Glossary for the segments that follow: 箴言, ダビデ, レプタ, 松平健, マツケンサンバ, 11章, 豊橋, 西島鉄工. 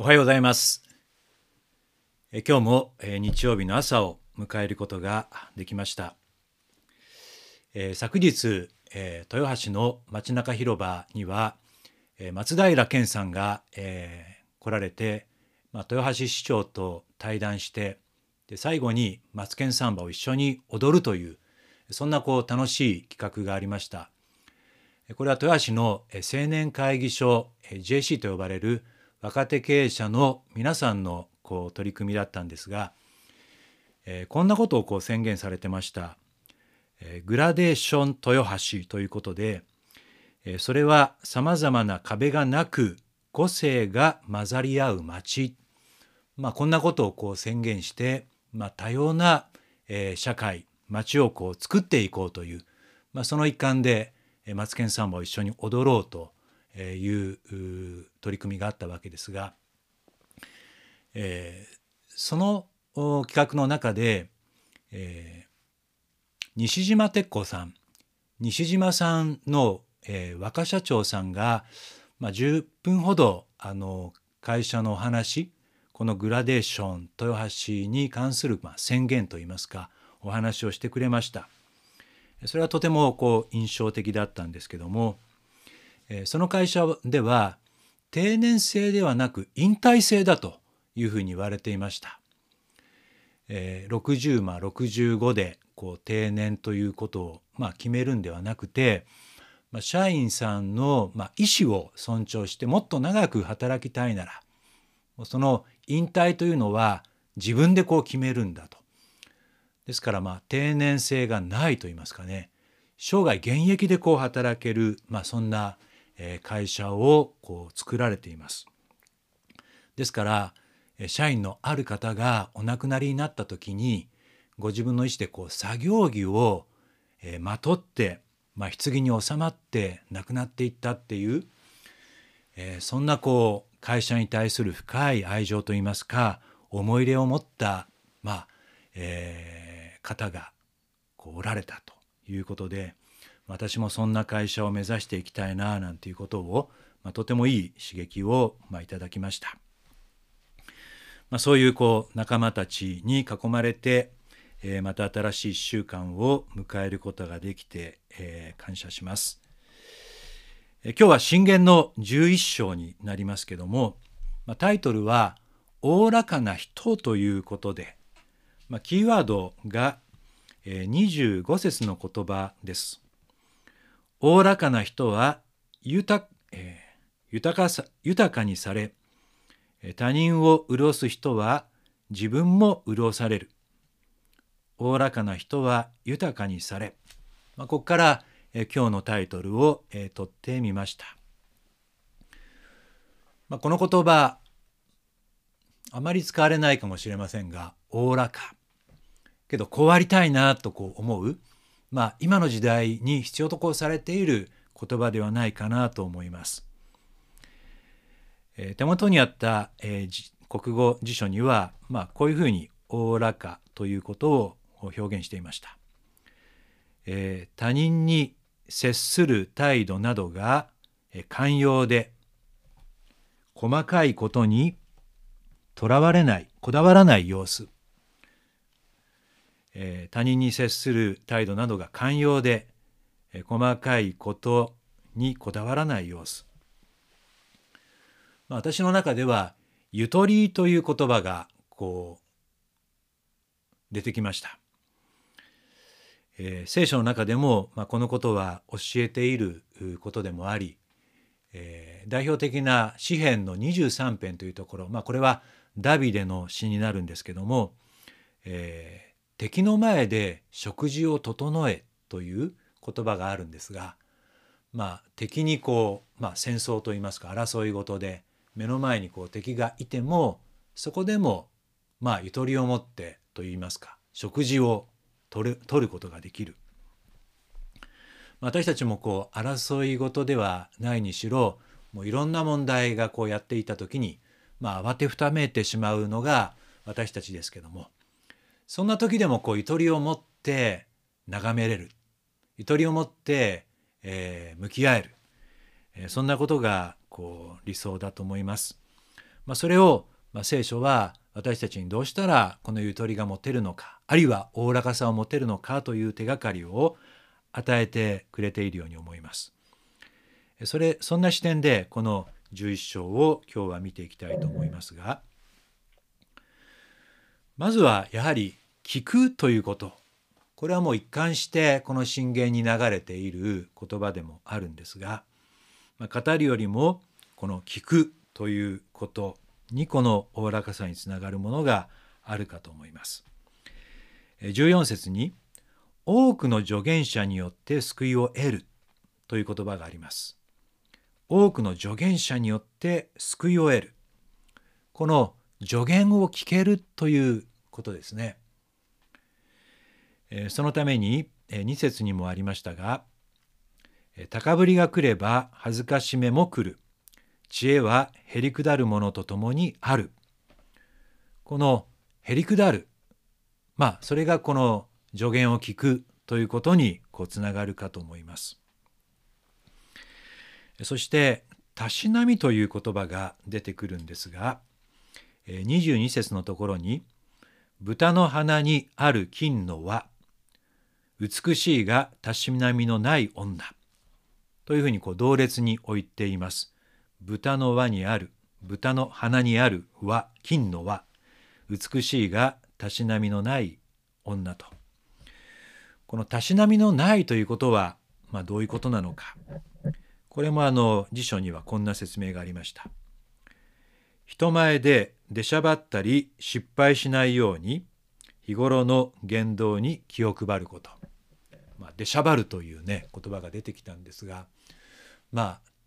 おはようございます。今日も日曜日の朝を迎えることができました。昨日豊橋の街中広場には松平健さんが来られて、豊橋市長と対談して、で最後に「マツケンサンバ」を一緒に踊るという、そんな楽しい企画がありました。これは豊橋の青年会議所 JC と呼ばれる若手経営者の皆さんの取り組みだったんですが、こんなことを宣言されてました。グラデーション豊橋ということで、それはさまざまな壁がなく個性が混ざり合う街、こんなことを宣言して、多様な社会街を作っていこうという、その一環でマツケンサンバを一緒に踊ろうという取り組みがあったわけですが、その企画の中で、西島鉄工さん、西島さんの若社長さんが、10分ほど会社のお話、このグラデーション豊橋に関する宣言といいますか、お話をしてくれました。それはとても印象的だったんですけども、その会社では定年制ではなく引退制だというふうに言われていました。60、65で定年ということを決めるんではなくて、社員さんの意思を尊重して、もっと長く働きたいならその引退というのは自分で決めるんだと。ですから定年制がないといいますかね、生涯現役で働ける、そんな会社を作られています。ですから社員のある方がお亡くなりになった時に、ご自分の意思で作業着をまとって、棺に収まって亡くなっていったっていう、そんな会社に対する深い愛情といいますか、思い入れを持った方がおられたということで、私もそんな会社を目指していきたいな、なんていうことを、とてもいい刺激をいただきました。そういう仲間たちに囲まれて、また新しい1週間を迎えることができて、感謝します。今日は箴言の11章になりますけども、タイトルは「おおらかな人」ということで、キーワードが25節の言葉です。おおらかな人は豊かにされ、他人を潤す人は自分も潤される。おおらかな人は豊かにされ。ここから今日のタイトルを取ってみました。この言葉、あまり使われないかもしれませんが、おおらか。けどこうありたいなと思う、今の時代に必要とされている言葉ではないかなと思います。手元にあった、国語辞書には、こういうふうにおおらかということを表現していました。他人に接する態度などが寛容で、細かいことにとらわれない、こだわらない様子。他人に接する態度などが寛容で、細かいことにこだわらない様子。私の中ではゆとりという言葉が出てきました。聖書の中でも、このことは教えていることでもあり、代表的な詩編の23編というところ、これはダビデの詩になるんですけども、敵の前で食事を整えという言葉があるんですが、敵に戦争といいますか、争い事で目の前に敵がいても、そこでもゆとりを持ってといいますか、食事を取ることができる。私たちも争い事ではないにしろ、もういろんな問題がやっていた時に、慌てふためいてしまうのが私たちですけども、そんな時でもゆとりを持って眺めれる、ゆとりを持って、向き合える、そんなことが理想だと思います。それを聖書は私たちにどうしたらこのゆとりが持てるのか、あるいはおおらかさを持てるのかという手がかりを与えてくれているように思います。そんな視点でこの11章を今日は見ていきたいと思いますが、まずはやはり聞くということ、これはもう一貫してこの箴言に流れている言葉でもあるんですが、語るよりもこの聞くということにこのおおらかさにつながるものがあるかと思います。14節に多くの助言者によって救いを得るという言葉があります。多くの助言者によって救いを得る、この助言を聞けるということですね。そのために2節にもありましたが、高ぶりが来れば恥ずかしめも来る、知恵はへりくだるものとともにある。このへりくだる、それがこの助言を聞くということにつながるかと思います。そしてたしなみという言葉が出てくるんですが、22節のところに豚の鼻にある金の輪、美しいがたしなみのない女というふうに同列に置いています。豚の輪にある、豚の鼻にある輪、金の輪、美しいがたしなみのない女と、このたしなみのないということは、どういうことなのか、これも辞書にはこんな説明がありました。人前で出しゃばったり失敗しないように日頃の言動に気を配ること、出しゃばるという言葉が出てきたんですが、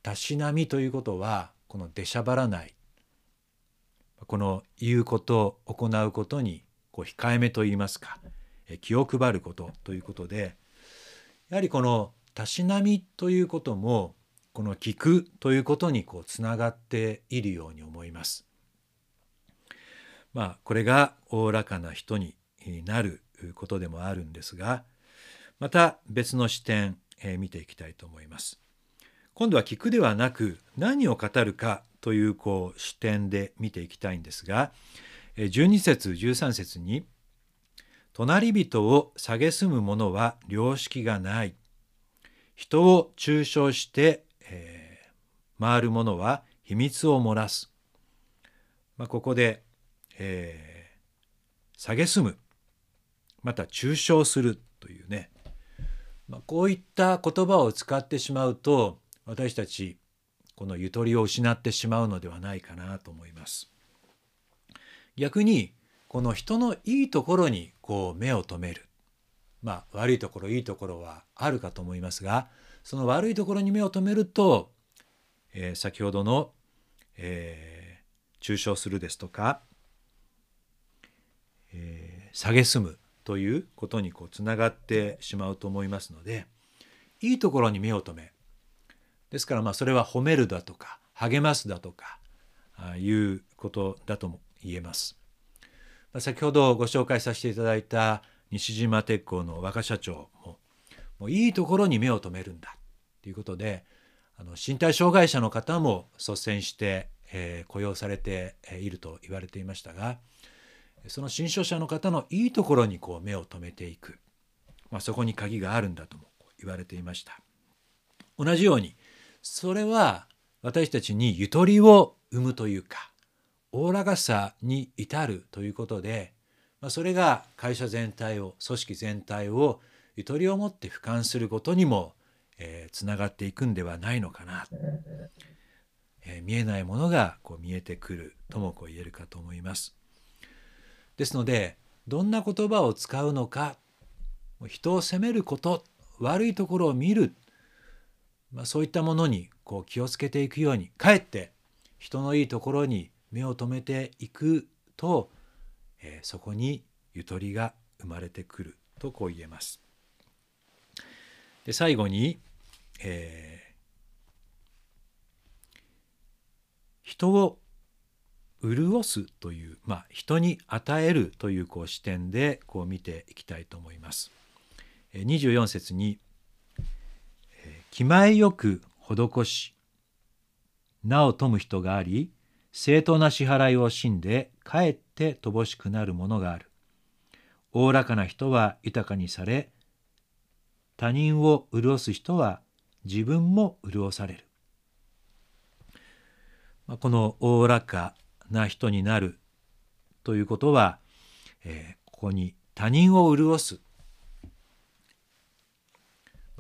たしなみということはこの出しゃばらない、この言うこと行うことに控えめといいますか気を配ることということで、やはりこのたしなみということもこの聞くということにつながっているように思います。これがおおらかな人になることでもあるんですが、また別の視点見ていきたいと思います。今度は聞くではなく何を語るかという視点で見ていきたいんですが、12節13節に隣人を蔑む者は良識がない、人を中傷して、回る者は秘密を漏らす、ここで、蔑むまた中傷するというこういった言葉を使ってしまうと私たちこのゆとりを失ってしまうのではないかなと思います。逆にこの人のいいところに目を留める、悪いところいいところはあるかと思いますが、その悪いところに目を留めると、先ほどの、中傷するですとか、蔑むということにつながってしまうと思いますので、いいところに目を留め、ですからそれは褒めるだとか励ますだとかいうことだとも言えます。先ほどご紹介させていただいた西島鉄工の若社長も、いいところに目を留めるんだということで、身体障害者の方も率先して、雇用されていると言われていましたが、その新障者の方のいいところに目を留めていく、そこに鍵があるんだとも言われていました。同じようにそれは私たちにゆとりを生むというか、おおらかさに至るということで、それが会社全体を、組織全体をゆとりを持って俯瞰することにも、つながっていくんではないのかな、見えないものが見えてくるとも言えるかと思います。ですのでどんな言葉を使うのか、人を責めること、悪いところを見る、そういったものに気をつけていくように、かえって人のいいところに目を留めていくと、そこにゆとりが生まれてくると言えます。で最後に、人を潤すという、人に与えるという、視点で見ていきたいと思います。24節に気前よく施し、なお富む人があり、正当な支払いをしんでかえって乏しくなるものがある。おおらかな人は豊かにされ、他人を潤す人は自分も潤される。このおおらかな人になるということは、ここに他人を潤す、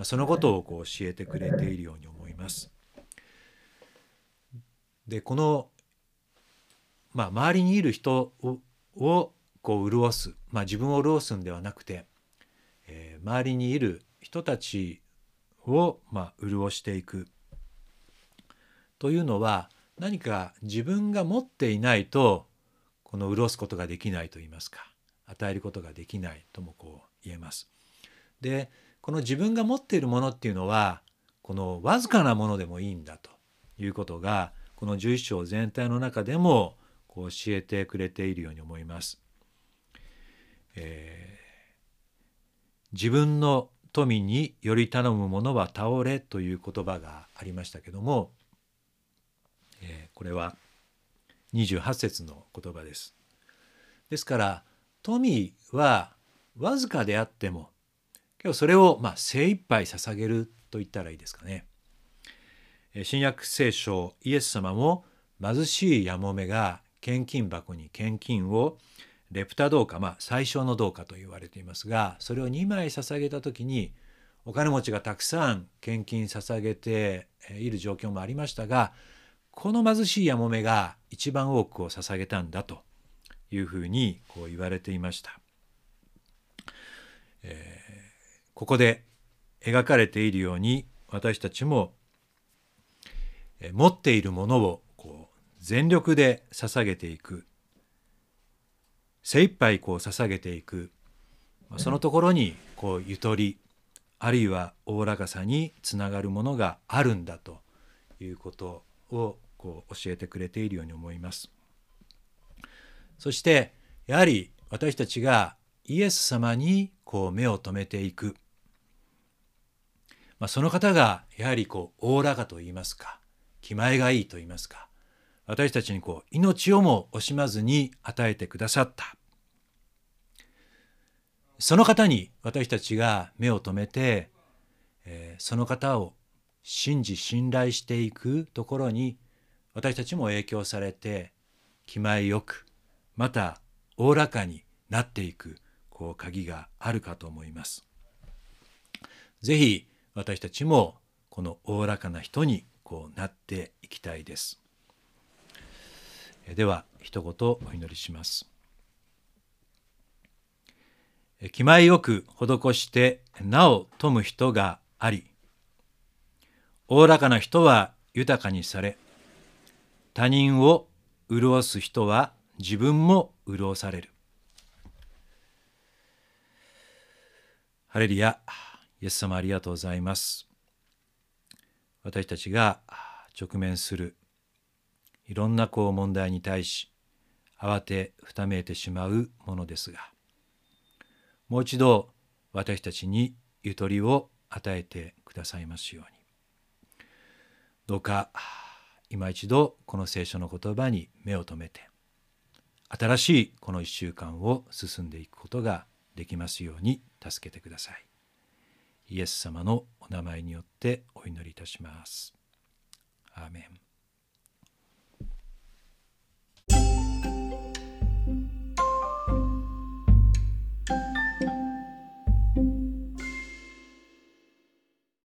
そのことをこう教えてくれているように思います。で、この、周りにいる人をこう潤す、自分を潤すんではなくて、周りにいる人たちを潤していくというのは、何か自分が持っていないとこの潤すことができないといいますか、与えることができないともこう言えます。で、この自分が持っているものっていうのはこのわずかなものでもいいんだということが、この11章全体の中でもこう教えてくれているように思います。自分の富により頼む者は倒れという言葉がありましたけども、これは28節の言葉です。ですから富はわずかであっても、今日それを精一杯捧げると言ったらいいですかね。新約聖書、イエス様も貧しいやもめが献金箱に献金をレプタ銅貨、最小の銅貨と言われていますが、それを2枚捧げた時に、お金持ちがたくさん献金捧げている状況もありましたが、この貧しいやもめが一番多くを捧げたんだというふうにこう言われていました。ここで描かれているように、私たちも持っているものをこう全力で捧げていく、精一杯こう捧げていく、そのところにこうゆとり、あるいはおおらかさにつながるものがあるんだということをこう教えてくれているように思います。そしてやはり私たちがイエス様にこう目を留めていく、その方がやはりこうおおらかと言いますか、気前がいいと言いますか、私たちにこう命をも惜しまずに与えてくださった。その方に私たちが目を留めて、その方を信じ信頼していくところに、私たちも影響されて、気前よく、またおおらかになっていくこう鍵があるかと思います。ぜひ私たちもこのおおらかな人にこうなっていきたいです。では一言お祈りします。気前よく施してなお富む人があり、おおらかな人は豊かにされ、他人を潤す人は自分も潤される。ハレルヤ。イエス様、ありがとうございます。私たちが直面するいろんな問題に対し、慌てふためいてしまうものですが、もう一度私たちにゆとりを与えてくださいますように。どうか今一度この聖書の言葉に目を留めて、新しいこの1週間を進んでいくことができますように助けてください。イエス様のお名前によってお祈りいたします。アーメン。